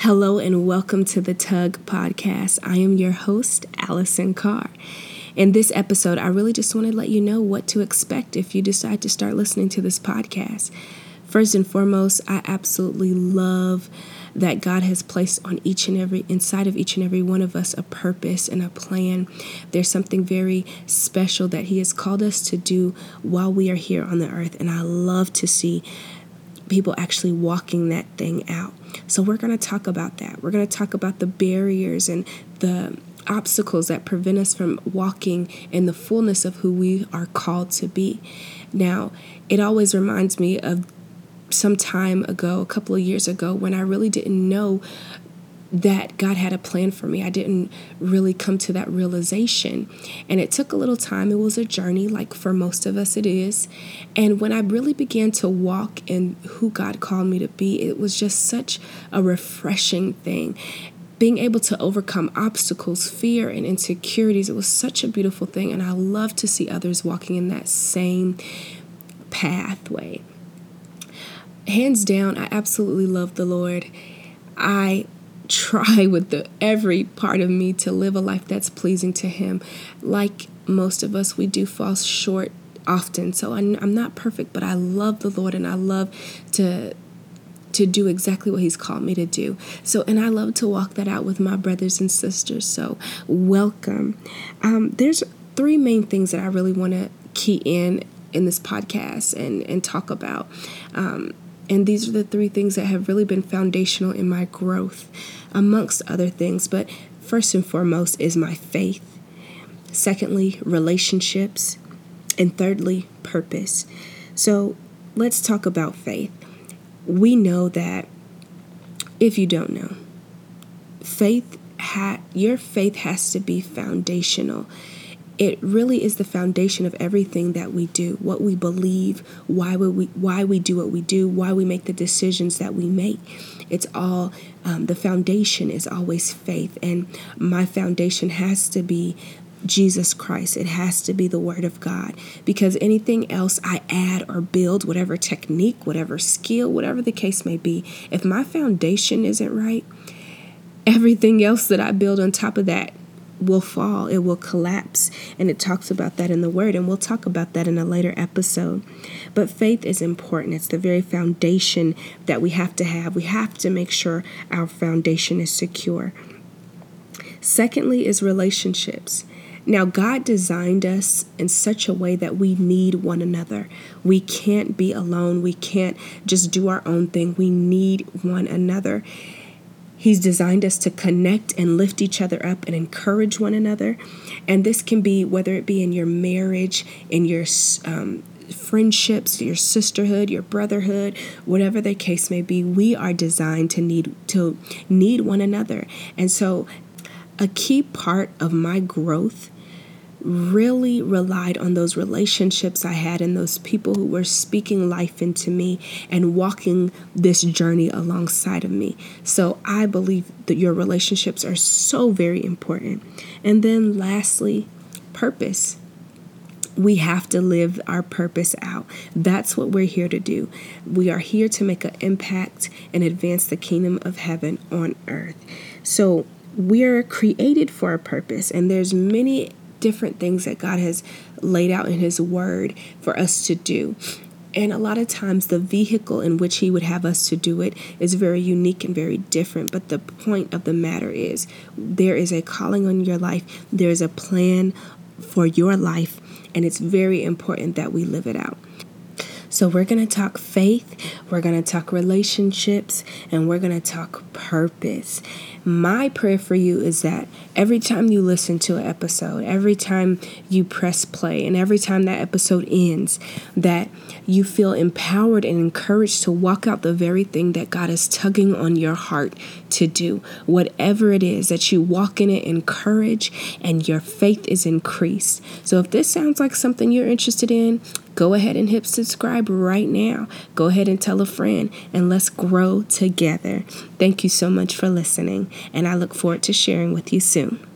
Hello and welcome to The Tug Podcast. I am your host, Allison Carr. In this episode, I really just want to let you know what to expect if you decide to start listening to this podcast. First and foremost, I absolutely love that God has placed on inside of each and every one of us a purpose and a plan. There's something very special that He has called us to do while we are here on the earth, and I love to see people actually walking that thing out. So we're going to talk about that. We're going to talk about the barriers and the obstacles that prevent us from walking in the fullness of who we are called to be. Now, it always reminds me of some time ago, a couple of years ago, when I really didn't know that God had a plan for me. I didn't really come to that realization. And it took a little time. It was a journey, like for most of us it is. And when I really began to walk in who God called me to be, it was just such a refreshing thing. Being able to overcome obstacles, fear, and insecurities, it was such a beautiful thing. And I love to see others walking in that same pathway. Hands down, I absolutely love the Lord. I try with every part of me to live a life that's pleasing to Him. Like most of us, we do fall short often. So I'm not perfect, but I love the Lord and I love to do exactly what He's called me to do. So, and I love to walk that out with my brothers and sisters. So welcome. There's three main things that I really want to key in this podcast and talk about. And these are the three things that have really been foundational in my growth, amongst other things. But first and foremost is my faith. Secondly, relationships. And thirdly, purpose. So let's talk about faith. We know that, if you don't know, your faith has to be foundational. It really is the foundation of everything that we do, what we believe, why we do what we do, why we make the decisions that we make. It's all, the foundation is always faith. And my foundation has to be Jesus Christ. It has to be the Word of God, because anything else I add or build, whatever technique, whatever skill, whatever the case may be, if my foundation isn't right, everything else that I build on top of that will fall, it will collapse. And it talks about that in the Word, and we'll talk about that in a later episode. But faith is important. It's the very foundation that we have to have. We have to make sure our foundation is secure. Secondly is relationships. Now, God designed us in such a way that we need one another. We can't be alone. We can't just do our own thing. We need one another. He's designed us to connect and lift each other up and encourage one another. And this can be, whether it be in your marriage, in your friendships, your sisterhood, your brotherhood, whatever the case may be, we are designed to need one another. And so a key part of my growth really relied on those relationships I had and those people who were speaking life into me and walking this journey alongside of me. So I believe that your relationships are so very important. And then lastly, purpose. We have to live our purpose out. That's what we're here to do. We are here to make an impact and advance the kingdom of heaven on earth. So we're created for a purpose, and there's many different things that God has laid out in His Word for us to do. And a lot of times the vehicle in which He would have us to do it is very unique and very different. But the point of the matter is, there is a calling on your life. There is a plan for your life, and it's very important that we live it out. So we're going to talk faith, we're going to talk relationships, and we're going to talk purpose. My prayer for you is that every time you listen to an episode, every time you press play, and every time that episode ends, that you feel empowered and encouraged to walk out the very thing that God is tugging on your heart to do. Whatever it is, that you walk in it in courage and your faith is increased. So if this sounds like something you're interested in, go ahead and hit subscribe right now. Go ahead and tell a friend, and let's grow together. Thank you so much for listening, and I look forward to sharing with you soon.